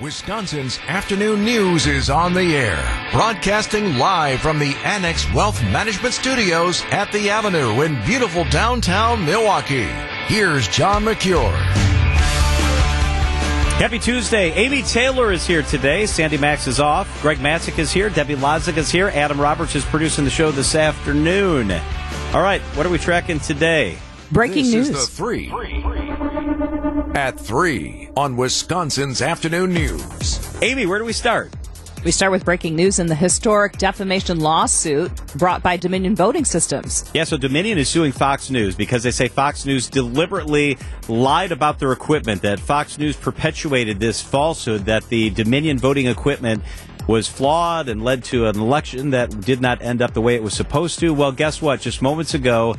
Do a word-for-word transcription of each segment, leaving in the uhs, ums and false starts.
Wisconsin's afternoon news is on the air, broadcasting live from the Annex Wealth Management Studios at the Avenue in beautiful downtown Milwaukee. Here's John McCure. Happy Tuesday. Amy Taylor is here today. Sandy Max is off. Greg Masick is here. Debbie Lazic is here. Adam Roberts is producing the show this afternoon. All right, what are we tracking today? Breaking this news. This is the three. three. At three on Wisconsin's Afternoon News. Amy, where do we start? We start with breaking news in the historic defamation lawsuit brought by Dominion Voting Systems. Yeah, so Dominion is suing Fox News because they say Fox News deliberately lied about their equipment, that Fox News perpetuated this falsehood that the Dominion voting equipment was flawed and led to an election that did not end up the way it was supposed to. Well, guess what? Just moments ago,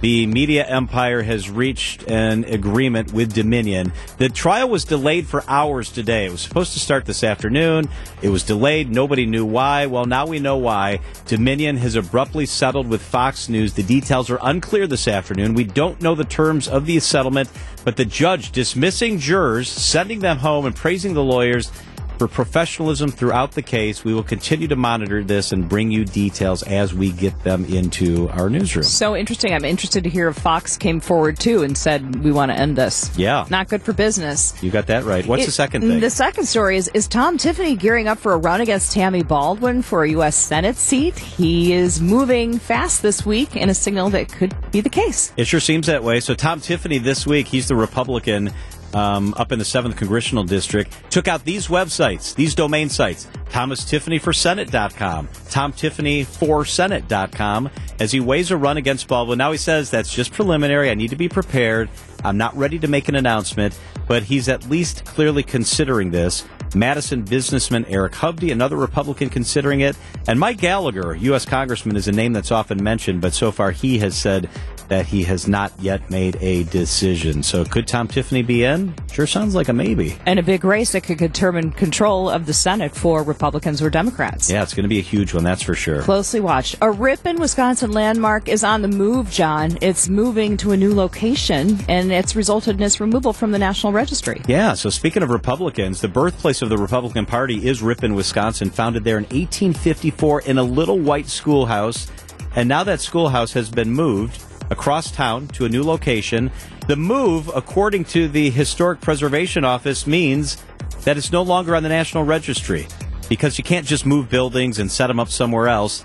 the media empire has reached an agreement with Dominion. The trial was delayed for hours today. It was supposed to start this afternoon. It was delayed. Nobody knew why. Well, now we know why. Dominion has abruptly settled with Fox News. The details are unclear this afternoon. We don't know the terms of the settlement, but the judge dismissing jurors, sending them home, and praising the lawyers for professionalism throughout the case. We will continue to monitor this and bring you details as we get them into our newsroom. So interesting. I'm interested to hear if Fox came forward, too, and said, we want to end this. Yeah. Not good for business. You got that right. What's it, the second thing? The second story is, is Tom Tiffany gearing up for a run against Tammy Baldwin for a U S Senate seat? He is moving fast this week in a signal that could be the case. It sure seems that way. So Tom Tiffany this week, he's the Republican Um, up in the seventh Congressional District, took out these websites, these domain sites, Thomas Tiffany for Senate dot com, Tom Tiffany for Senate dot com, as he weighs a run against Baldwin. Now he says, that's just preliminary. I need to be prepared. I'm not ready to make an announcement, but he's at least clearly considering this. Madison businessman Eric Huvde, another Republican considering it. And Mike Gallagher, U S Congressman, is a name that's often mentioned, but so far he has said that he has not yet made a decision. So could Tom Tiffany be in? Sure sounds like a maybe. And a big race that could determine control of the Senate for Republicans or Democrats. Yeah, it's going to be a huge one, that's for sure. Closely watched. A Ripon, Wisconsin landmark is on the move, John. It's moving to a new location, and it's resulted in its removal from the National Registry. Yeah, so speaking of Republicans, the birthplace of the Republican Party is Ripon, Wisconsin, founded there in eighteen fifty-four in a little white schoolhouse. And now that schoolhouse has been moved across town to a new location. The move, according to the Historic Preservation Office, means that it's no longer on the National Registry because you can't just move buildings and set them up somewhere else.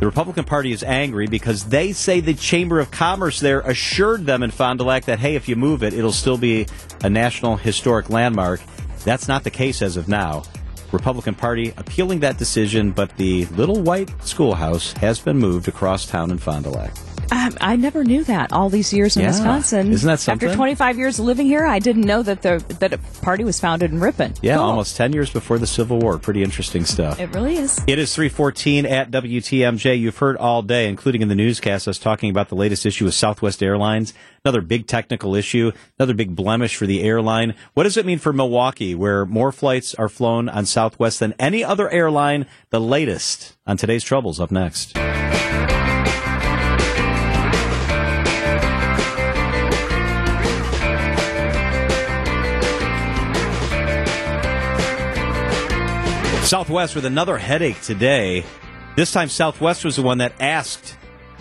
The Republican Party is angry because they say the Chamber of Commerce there assured them in Fond du Lac that, hey, if you move it, it'll still be a National Historic Landmark. That's not the case as of now. Republican Party appealing that decision, but the little white schoolhouse has been moved across town in Fond du Lac. Um, I never knew that all these years in yeah. Wisconsin. Isn't that something? After twenty-five years of living here, I didn't know that the that a party was founded in Ripon. Yeah, cool. Almost ten years before the Civil War. Pretty interesting stuff. It really is. It is three fourteen at W T M J. You've heard all day, including in the newscast, us talking about the latest issue with Southwest Airlines. Another big technical issue, another big blemish for the airline. What does it mean for Milwaukee, where more flights are flown on Southwest than any other airline? The latest on today's troubles up next. Southwest with another headache today. This time Southwest was the one that asked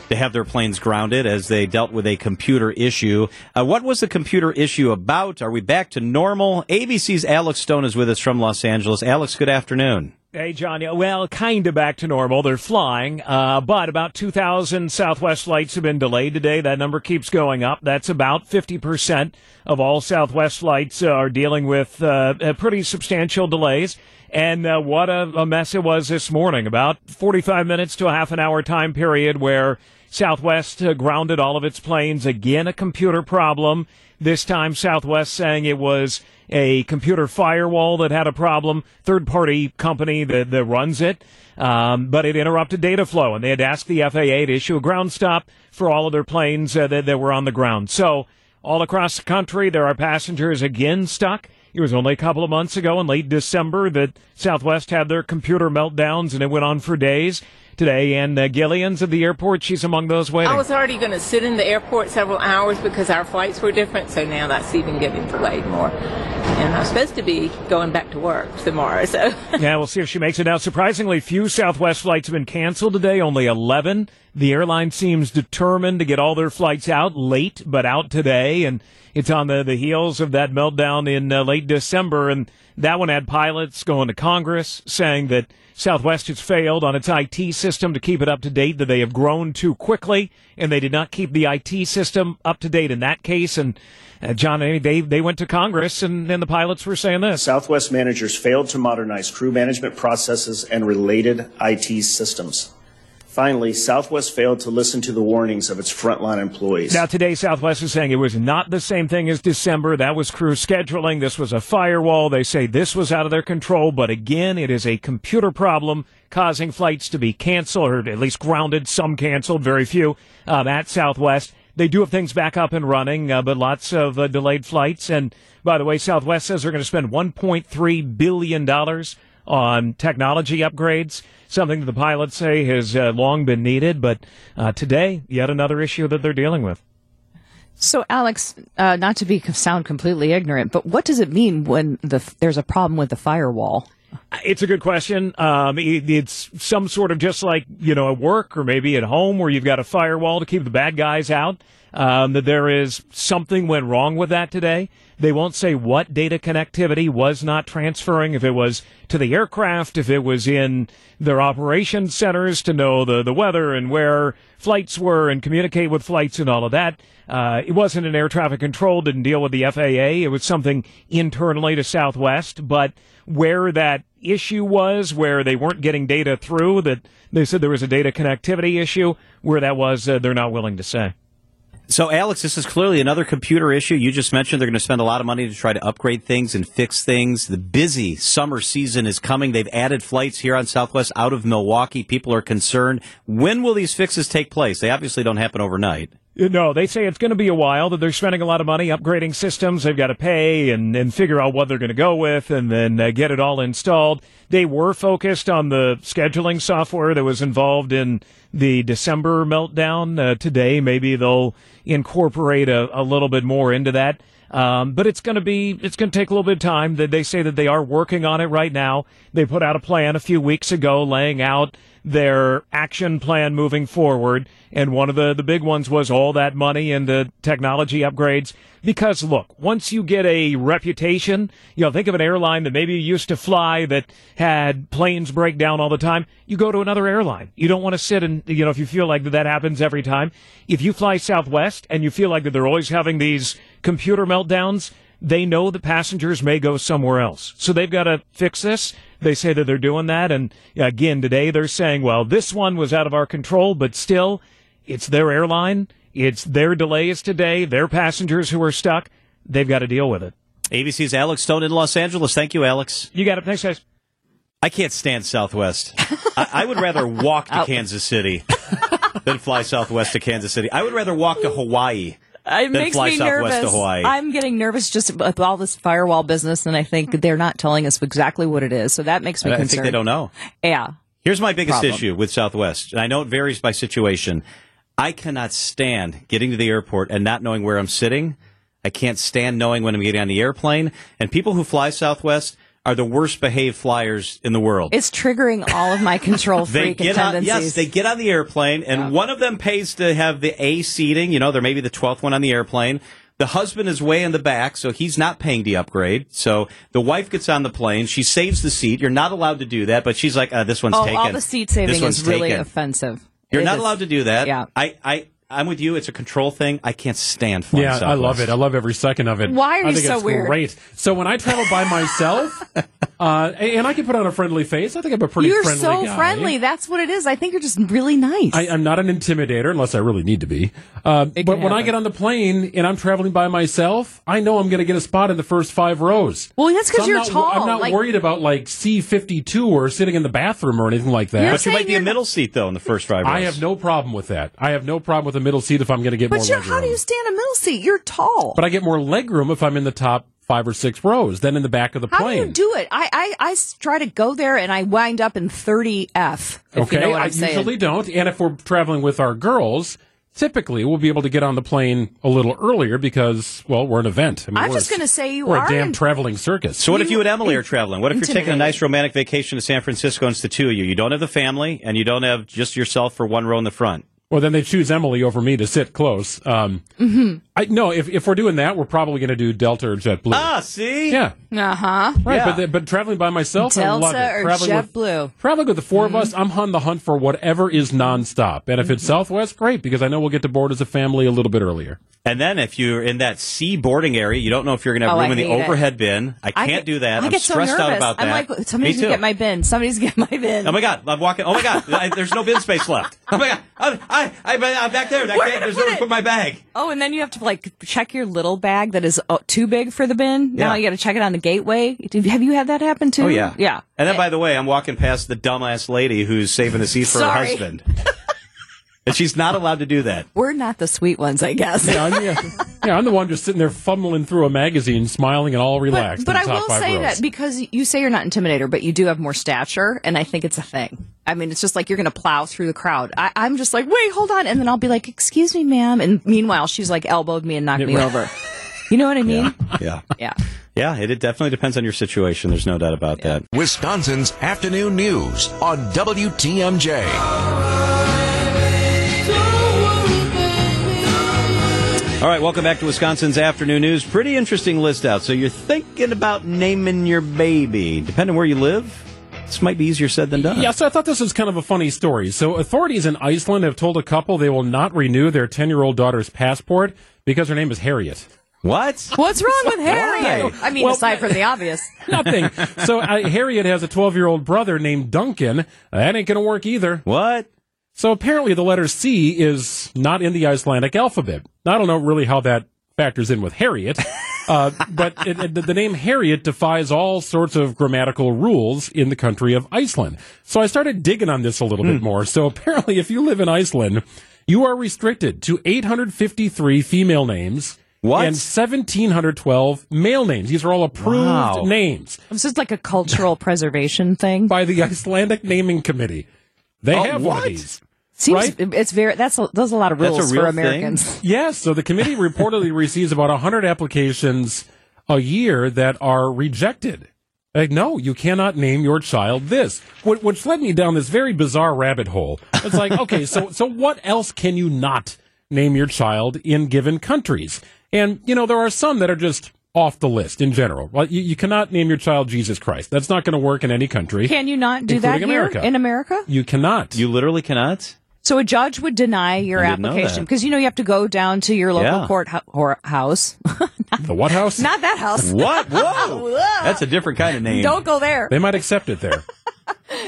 to have their planes grounded as they dealt with a computer issue. Uh, what was the computer issue about? Are we back to normal? A B C's Alex Stone is with us from Los Angeles. Alex, good afternoon. Hey, John. Well, kind of back to normal. They're flying, uh, but about two thousand Southwest flights have been delayed today. That number keeps going up. That's about fifty percent of all Southwest flights uh, are dealing with uh, pretty substantial delays. And uh, what a, a mess it was this morning. About forty-five minutes to a half an hour time period where Southwest uh, grounded all of its planes. Again, a computer problem. This time, Southwest saying it was a computer firewall that had a problem, third-party company that, that runs it, um, but it interrupted data flow, and they had asked the F A A to issue a ground stop for all of their planes uh, that, that were on the ground. So all across the country, there are passengers again stuck. It was only a couple of months ago in late December that Southwest had their computer meltdowns, and it went on for days. Today, and uh, Gillian's at the airport. She's among those waiting. I was already going to sit in the airport several hours because our flights were different, so now that's even getting delayed more. And and I'm supposed to be going back to work tomorrow. So yeah, we'll see if she makes it. Now, surprisingly few Southwest flights have been canceled today, only eleven. The airline seems determined to get all their flights out late, but out today. And it's on the, the heels of that meltdown in uh, late December. And that one had pilots going to Congress saying that Southwest has failed on its I T system to keep it up to date, that they have grown too quickly, and they did not keep the I T system up to date in that case. And uh, John, they, they went to Congress, and then the pilots were saying this. Southwest managers failed to modernize crew management processes and related I T systems. Finally, Southwest failed to listen to the warnings of its frontline employees. Now, today, Southwest is saying it was not the same thing as December. That was crew scheduling. This was a firewall. They say this was out of their control. But again, it is a computer problem causing flights to be canceled, or at least grounded, some canceled, very few, um, at Southwest. They do have things back up and running, uh, but lots of uh, delayed flights. And by the way, Southwest says they're going to spend one point three billion dollars on technology upgrades, something that the pilots say has uh, long been needed. But uh, today, yet another issue that they're dealing with. So, Alex, uh, not to be sound completely ignorant, but what does it mean when the, there's a problem with the firewall? It's a good question. Um, it, it's some sort of, just like, you know, at work or maybe at home where you've got a firewall to keep the bad guys out. Um, that there is something went wrong with that today. They won't say what data connectivity was not transferring, if it was to the aircraft, if it was in their operations centers to know the, the weather and where flights were and communicate with flights and all of that. Uh, it wasn't an air traffic control, didn't deal with the F A A. It was something internally to Southwest. But where that issue was, where they weren't getting data through, that they said there was a data connectivity issue, where that was, uh, they're not willing to say. So, Alex, this is clearly another computer issue. You just mentioned they're going to spend a lot of money to try to upgrade things and fix things. The busy summer season is coming. They've added flights here on Southwest out of Milwaukee. People are concerned. When will these fixes take place? They obviously don't happen overnight. No, they say it's going to be a while, that they're spending a lot of money upgrading systems. They've got to pay and, and figure out what they're going to go with, and then uh, get it all installed. They were focused on the scheduling software that was involved in the December meltdown. Uh, today, maybe they'll incorporate a, a little bit more into that. Um, but it's going to be, it's going to take a little bit of time. They say that they are working on it right now. They put out a plan a few weeks ago laying out their action plan moving forward. And one of the, the big ones was all that money and the technology upgrades. Because, look, once you get a reputation, you know, think of an airline that maybe you used to fly that had planes break down all the time. You go to another airline. You don't want to sit and, you know, if you feel like that, that happens every time. If you fly Southwest and you feel like that they're always having these computer meltdowns, they know the passengers may go somewhere else. So they've got to fix this. They say that they're doing that. And again, today they're saying, well, this one was out of our control, but still, it's their airline. It's their delays today, their passengers who are stuck. They've got to deal with it. A B C's Alex Stone in Los Angeles. Thank you, Alex. You got it. Thanks, guys. I can't stand Southwest. I-, I would rather walk to Kansas City than fly Southwest to Kansas City. I would rather walk to Hawaii. It makes me nervous. I'm getting nervous just with all this firewall business, and I think they're not telling us exactly what it is. So that makes me I concerned. I think they don't know. Yeah. Here's my biggest problem. Issue with Southwest, and I know it varies by situation. I cannot stand getting to the airport and not knowing where I'm sitting. I can't stand knowing when I'm getting on the airplane. And people who fly Southwest are the worst behaved flyers in the world. It's triggering all of my control freak and tendencies. Yes, they get on the airplane, and yeah. one of them pays to have the A seating. You know, they're maybe the twelfth one on the airplane. The husband is way in the back, so he's not paying the upgrade. So the wife gets on the plane. She saves the seat. You're not allowed to do that, but she's like, uh, this one's oh, taken. All the seat saving is really taken. Offensive. You're it not is. Allowed to do that. Yeah. I... I I'm with you. It's a control thing. I can't stand flying Yeah, Southwest. I love it. I love every second of it. Why are you I think so it's weird? Great. So when I travel by myself, uh, and I can put on a friendly face, I think I'm a pretty you're friendly so guy. You're so friendly. That's what it is. I think you're just really nice. I, I'm not an intimidator, unless I really need to be. Uh, but when happen. I get on the plane and I'm traveling by myself, I know I'm going to get a spot in the first five rows. Well, that's because so you're not, tall. I'm not like, worried about like C fifty-two or sitting in the bathroom or anything like that. But you might be a middle seat, though, in the first five rows. I have no problem with that. I have no problem with a middle seat if I'm going to get but more leg room. But how do you stand a middle seat? You're tall. But I get more leg room if I'm in the top five or six rows than in the back of the plane. How do you do it? I, I, I try to go there and I wind up in thirty F, if okay, you know what I'm I saying. Usually don't. And if we're traveling with our girls, typically we'll be able to get on the plane a little earlier because, well, we're an event. I mean, I'm just going to say you we're are. We're a damn in- traveling circus. So what if you and Emily are traveling? What if you're taking a nice romantic vacation to San Francisco and it's the two of you? You don't have the family and you don't have just yourself for one row in the front. Well, then they choose Emily over me to sit close. Um, mm-hmm. I, no, if if we're doing that, we're probably going to do Delta or JetBlue. Ah, see? Yeah. Uh-huh. Right, yeah. But, the, but traveling by myself, Delta I love it. Delta or traveling JetBlue. With, traveling with the four mm-hmm. of us, I'm on the hunt for whatever is nonstop. And if it's mm-hmm. Southwest, great, because I know we'll get to board as a family a little bit earlier. And then if you're in that C boarding area, you don't know if you're going to have oh, room I in the overhead it. bin. I can't I get, do that. I I'm get stressed so nervous. out about that. I'm like, somebody's going to get my bin. Somebody's going to get my bin. Oh, my God. I'm walking. Oh, my God. I, there's no bin space left. Oh, my God. I'm, I, I, I'm back there. Back there. There's nowhere to put my bag. Oh, and then you have to, like, check your little bag that is oh, too big for the bin. Now yeah. you got to check it on the gateway. Have you had that happen, too? Oh, yeah. Yeah. And then, by the way, I'm walking past the dumbass lady who's saving a seat for her husband. And she's not allowed to do that. We're not the sweet ones, I guess. Yeah, I'm, yeah, yeah, I'm the one just sitting there fumbling through a magazine, smiling and all relaxed. But, but I will say rows. that because you say you're not intimidator, but you do have more stature, and I think it's a thing. I mean, it's just like you're going to plow through the crowd. I, I'm just like, wait, hold on. And then I'll be like, excuse me, ma'am. And meanwhile, she's like elbowed me and knocked it, me right. over. You know what I mean? Yeah. Yeah. Yeah. Yeah, it definitely depends on your situation. There's no doubt about yeah. that. Wisconsin's Afternoon News on W T M J. All right, welcome back to Wisconsin's Afternoon News. Pretty interesting list out. So you're thinking about naming your baby. Depending where you live, this might be easier said than done. Yeah, so I thought this was kind of a funny story. So authorities in Iceland have told a couple they will not renew their ten-year-old daughter's passport because her name is Harriet. What? What's wrong with Harriet? Why? I mean, well, aside from the obvious. Nothing. So uh, Harriet has a twelve-year-old brother named Duncan. That ain't going to work either. What? So apparently the letter C is not in the Icelandic alphabet. Now, I don't know really how that factors in with Harriet, uh, but it, it, the name Harriet defies all sorts of grammatical rules in the country of Iceland. So I started digging on this a little mm. bit more. So apparently if you live in Iceland, you are restricted to eight hundred fifty-three female names. What? And one thousand seven hundred twelve male names. These are all approved wow. names. This is like a cultural preservation thing. By the Icelandic Naming Committee. They oh, have what? one of these. Seems, right? It's very, that's a, that's a lot of rules for Americans. Yes, yeah, so the committee reportedly receives about one hundred applications a year that are rejected. Like, no, you cannot name your child this, which led me down this very bizarre rabbit hole. It's like, okay, so so what else can you not name your child in given countries? And, you know, there are some that are just off the list in general. Like, you, you cannot name your child Jesus Christ. That's not going to work in any country. Can you not do that here America. in America? You cannot. You literally cannot? So a judge would deny your application because, you know, you have to go down to your local yeah. court ho- house. Not, the what house? Not that house. What? Whoa. That's a different kind of name. Don't go there. They might accept it there.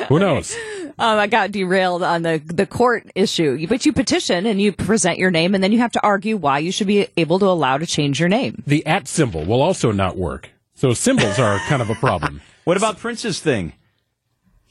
Who knows? Okay. Um, I got derailed on the, the court issue. But you petition and you present your name, and then you have to argue why you should be able to allow to change your name. The at symbol will also not work. So symbols are kind of a problem. What about Prince's thing?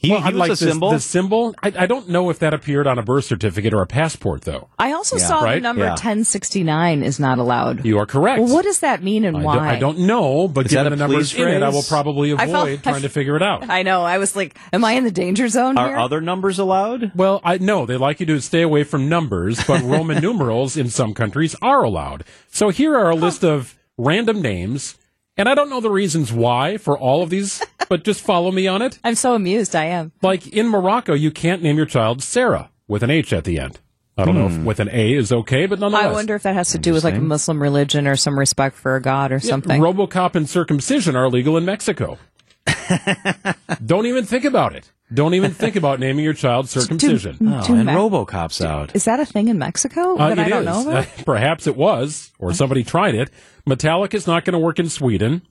He, well, he was like a this, symbol. The symbol. I, I don't know if that appeared on a birth certificate or a passport, though. I also yeah. saw right? the number yeah. ten sixty-nine is not allowed. You are correct. Well, what does that mean and I why? Don't, I don't know, but is given the numbers in it, I will probably avoid felt, trying to figure it out. I know. I was like, am I in the danger zone here? Are other numbers allowed? Well, I no. They like you to stay away from numbers, but Roman numerals in some countries are allowed. So here are a list of random names. And I don't know the reasons why for all of these, but just follow me on it. I'm so amused, I am. Like, in Morocco, you can't name your child Sarah with an H at the end. I don't hmm. know if with an A is okay, but nonetheless. I wonder if that has to do with, like, a Muslim religion or some respect for a god or something. Yeah, Robocop and circumcision are illegal in Mexico. Don't even think about it. Don't even think about naming your child circumcision. To, to oh, and me- Robocop's out. Is that a thing in Mexico uh, that I don't is. know about? Uh, perhaps it was, or somebody tried it. Metallica's not going to work in Sweden.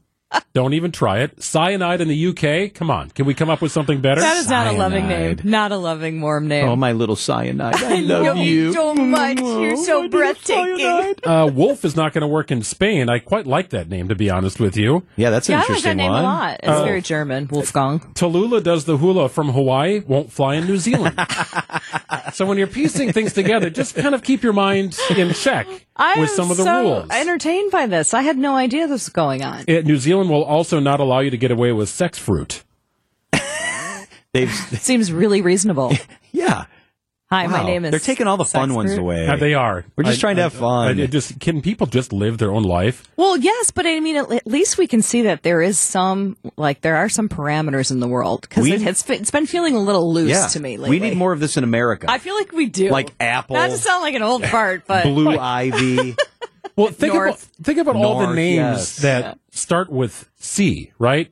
Don't even try it. Cyanide in the U K? Come on. Can we come up with something better? That is not cyanide. a loving name. Not a loving, warm name. Oh, my little cyanide. I love you. so much. You're so oh, breathtaking. Uh, Wolf is not going to work in Spain. I quite like that name, to be honest with you. Yeah, that's an yeah, interesting one. I like that name one. a lot. It's uh, very German. Wolfgang. Tallulah does the hula from Hawaii. Won't fly in New Zealand. So when you're piecing things together, just kind of keep your mind in check I with some of the so rules. I'm so entertained by this. I had no idea this was going on. It, New Zealand will also not allow you to get away with sex fruit. They've, seems really reasonable. Yeah. Hi, wow. my name is... They're taking all the fun ones away. Yeah, they are. We're just I, trying to I, have fun. I, I just, can people just live their own life? Well, yes, but I mean, at least we can see that there is some, like, there are some parameters in the world. Because it has, it's been feeling a little loose yeah, to me lately. We need more of this in America. I feel like we do. Like Apple. Not to sound like an old fart, but... Blue Ivy. Well, think North, about, think about North, all the names yes. that yeah. start with C, right?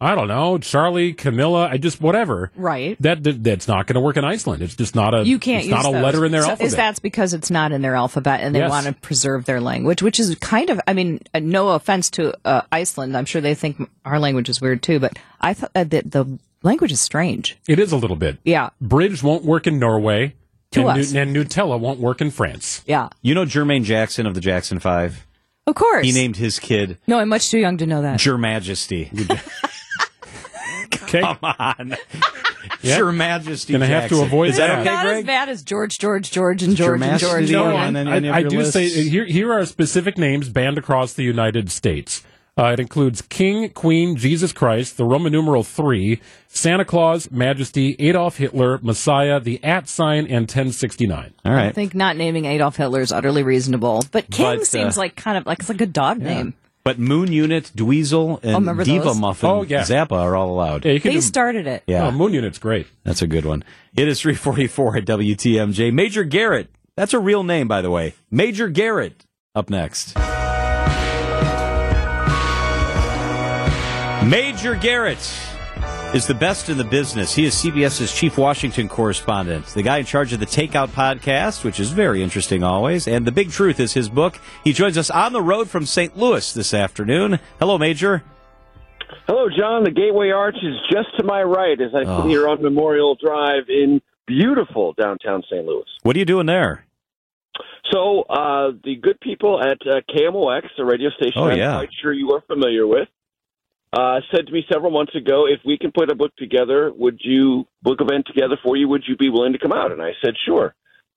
I don't know, Charlie, Camilla, I just whatever. Right. That, that that's not going to work in Iceland. It's just not a. You can't. It's use not those. a letter in their so, alphabet. Is that's because it's not in their alphabet, and they yes. want to preserve their language, which is kind of. I mean, no offense to uh, Iceland, I'm sure they think our language is weird too, but I thought that the language is strange. It is a little bit. Yeah. Bridge won't work in Norway. To and us. New, and Nutella won't work in France. Yeah. You know Jermaine Jackson of the Jackson Five. Of course. He named his kid. No, I'm much too young to know that. Your Majesty. Okay. Come on. Yep. Your Majesty Gonna Jackson. Have to avoid Is that okay, not Greg? As bad as George, George, George, and George, and George. No, and I, I, I do lists? say here, here are specific names banned across the United States. Uh, it includes King, Queen, Jesus Christ, the Roman numeral three, Santa Claus, Majesty, Adolf Hitler, Messiah, the at sign, and ten sixty-nine. All right. I think not naming Adolf Hitler is utterly reasonable, but King but, seems uh, like kind of like it's like a dog yeah. name. But Moon Unit, Dweezil, and Diva those? Muffin, oh, yeah. Zappa are all allowed. Yeah, they do, started it. Yeah, oh, Moon Unit's great. That's a good one. It is three forty-four at W T M J. Major Garrett. That's a real name, by the way. Major Garrett. Up next. Major Garrett is the best in the business. He is C B S's chief Washington correspondent, the guy in charge of the Takeout podcast, which is very interesting always, and The Big Truth is his book. He joins us on the road from Saint Louis this afternoon. Hello, Major. Hello, John. The Gateway Arch is just to my right as I sit oh. here on Memorial Drive in beautiful downtown Saint Louis. What are you doing there? So uh, the good people at uh, K M O X, the radio station oh, yeah. I'm quite sure you are familiar with, Uh, said to me several months ago, if we can put a book together, would you book event together for you? Would you be willing to come out? And I said, sure.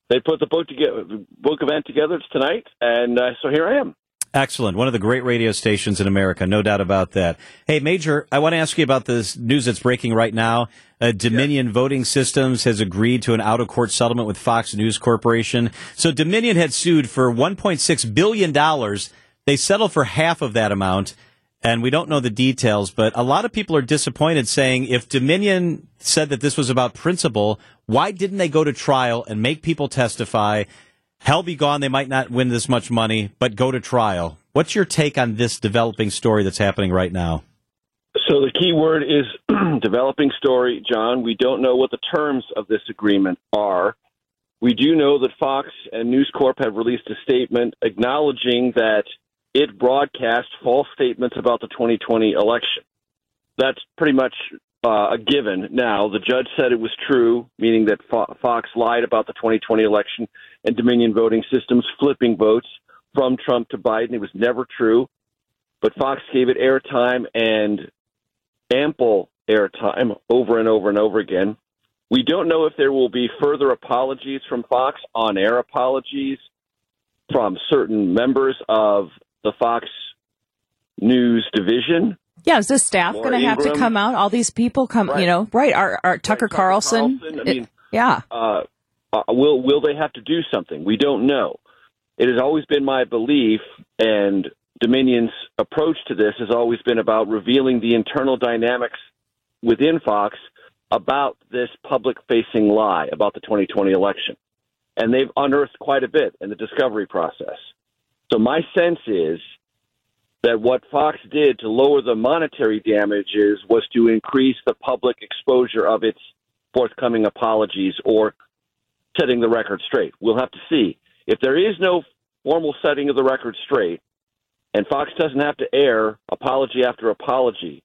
They put the book together, book event together. It's tonight. And uh, so here I am. Excellent. One of the great radio stations in America. No doubt about that. Hey, Major, I want to ask you about this news that's breaking right now. Uh, Dominion yeah. Voting Systems has agreed to an out-of-court settlement with Fox News Corporation. So Dominion had sued for one point six billion dollars. They settled for half of that amount. And we don't know the details, but a lot of people are disappointed, saying if Dominion said that this was about principle, why didn't they go to trial and make people testify? Hell be gone, they might not win this much money, but go to trial. What's your take on this developing story that's happening right now? So the key word is developing story, John. We don't know what the terms of this agreement are. We do know that Fox and News Corp have released a statement acknowledging that it broadcast false statements about the twenty twenty election. That's pretty much uh, a given. Now, the judge said it was true, meaning that Fo- Fox lied about the twenty twenty election and Dominion Voting Systems flipping votes from Trump to Biden. It was never true. But Fox gave it airtime and ample airtime over and over and over again. We don't know if there will be further apologies from Fox, on-air apologies from certain members of the Fox News division. Yeah, is this staff going to have to come out? All these people come, right. you know, right? Our, our Tucker, right. Tucker Carlson. Carlson I it, mean, yeah. Uh, uh, will will they have to do something? We don't know. It has always been my belief, and Dominion's approach to this has always been about revealing the internal dynamics within Fox about this public-facing lie about the twenty twenty election. And they've unearthed quite a bit in the discovery process. So my sense is that what Fox did to lower the monetary damages was to increase the public exposure of its forthcoming apologies or setting the record straight. We'll have to see. If there is no formal setting of the record straight, and Fox doesn't have to air apology after apology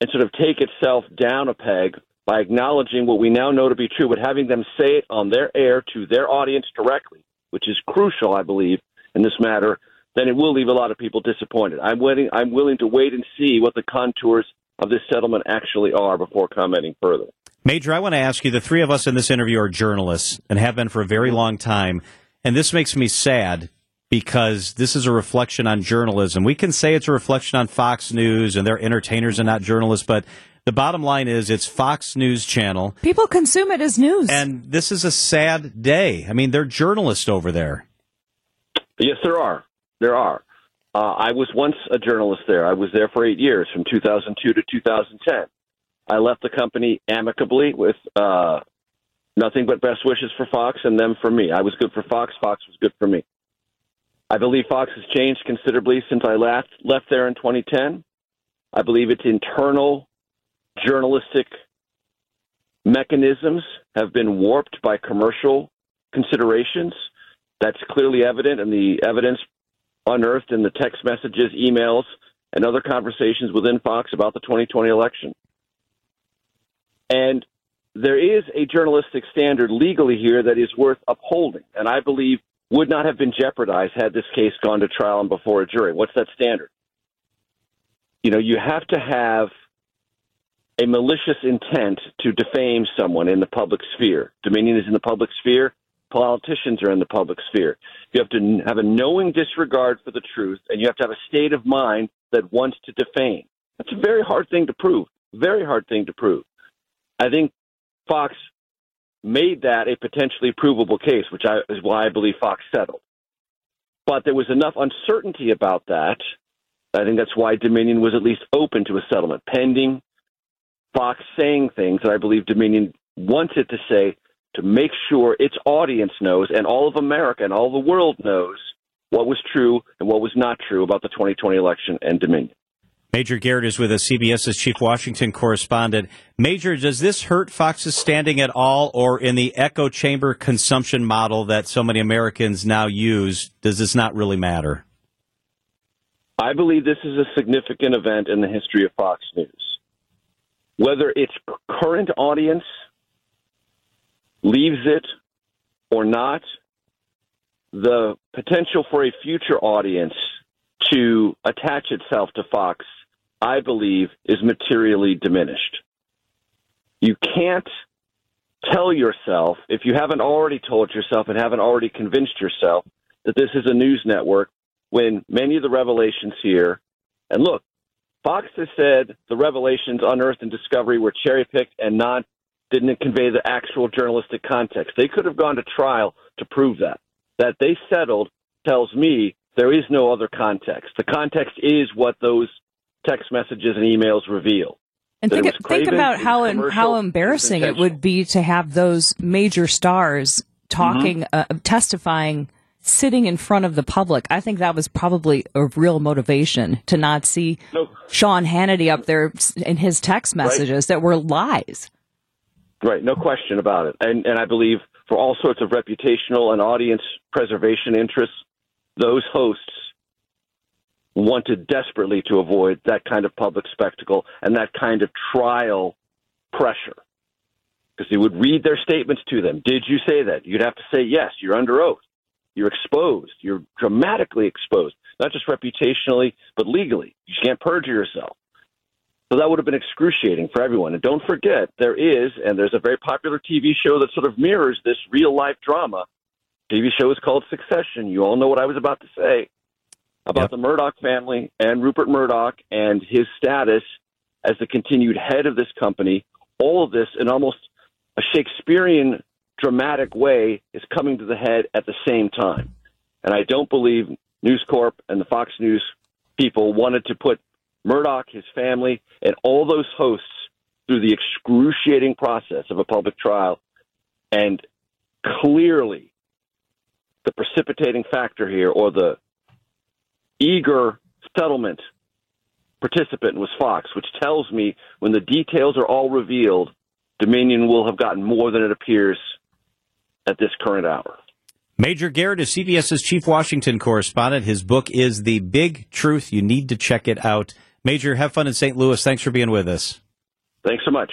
and sort of take itself down a peg by acknowledging what we now know to be true, but having them say it on their air to their audience directly, which is crucial, I believe, in this matter, then it will leave a lot of people disappointed. I'm waiting. I'm willing to wait and see what the contours of this settlement actually are before commenting further. Major, I want to ask you, the three of us in this interview are journalists and have been for a very long time, and this makes me sad because this is a reflection on journalism. We can say it's a reflection on Fox News and they're entertainers and not journalists, but The bottom line is it's Fox News Channel. People consume it as news. And this is a sad day. I mean, there are journalists over there. Yes, there are. There are. Uh, I was once a journalist there. I was there for eight years, from two thousand two to two thousand ten. I left the company amicably with uh, nothing but best wishes for Fox and them for me. I was good for Fox. Fox was good for me. I believe Fox has changed considerably since I left, left there in twenty ten. I believe its internal journalistic mechanisms have been warped by commercial considerations. That's clearly evident in the evidence unearthed in the text messages, emails, and other conversations within Fox about the twenty twenty election. And there is a journalistic standard legally here that is worth upholding, and I believe would not have been jeopardized had this case gone to trial and before a jury. What's that standard? You know, you have to have a malicious intent to defame someone in the public sphere. Dominion is in the public sphere. Politicians are in the public sphere. You have to have a knowing disregard for the truth, and you have to have a state of mind that wants to defame. That's a very hard thing to prove, very hard thing to prove. I think Fox made that a potentially provable case, which I, is why I believe Fox settled. But there was enough uncertainty about that. I think that's why Dominion was at least open to a settlement, pending Fox saying things that I believe Dominion wants it to say to make sure its audience knows, and all of America and all the world knows, what was true and what was not true about the twenty twenty election and Dominion. Major Garrett is with us, C B S's chief Washington correspondent. Major, does this hurt Fox's standing at all, or in the echo chamber consumption model that so many Americans now use, does this not really matter? I believe this is a significant event in the history of Fox News. Whether its current audience leaves it or not, the potential for a future audience to attach itself to Fox, I believe, is materially diminished. You can't tell yourself, if you haven't already told yourself and haven't already convinced yourself, that this is a news network when many of the revelations here, and look, Fox has said the revelations unearthed in Discovery were cherry-picked and not didn't convey the actual journalistic context. They could have gone to trial to prove that. That they settled tells me there is no other context. The context is what those text messages and emails reveal. And think, think about how and how embarrassing it would be to have those major stars talking, mm-hmm. uh, testifying, sitting in front of the public. I think that was probably a real motivation to not see nope. Sean Hannity up there in his text messages right. that were lies. Right, no question about it. And, and I believe for all sorts of reputational and audience preservation interests, those hosts wanted desperately to avoid that kind of public spectacle and that kind of trial pressure, because they would read their statements to them. Did you say that? You'd have to say yes. You're under oath. You're exposed. You're dramatically exposed, not just reputationally, but legally. You can't perjure yourself. So that would have been excruciating for everyone. And don't forget, there is, and there's a very popular T V show that sort of mirrors this real-life drama. T V show is called Succession. You all know what I was about to say about yep. the Murdoch family and Rupert Murdoch and his status as the continued head of this company. All of this, in almost a Shakespearean dramatic way, is coming to the head at the same time. And I don't believe News Corp and the Fox News people wanted to put Murdoch, his family, and all those hosts through the excruciating process of a public trial. And clearly, the precipitating factor here, or the eager settlement participant, was Fox, which tells me when the details are all revealed, Dominion will have gotten more than it appears at this current hour. Major Garrett is C B S's chief Washington correspondent. His book is The Big Truth. You need to check it out. Major, have fun in Saint Louis. Thanks for being with us. Thanks so much.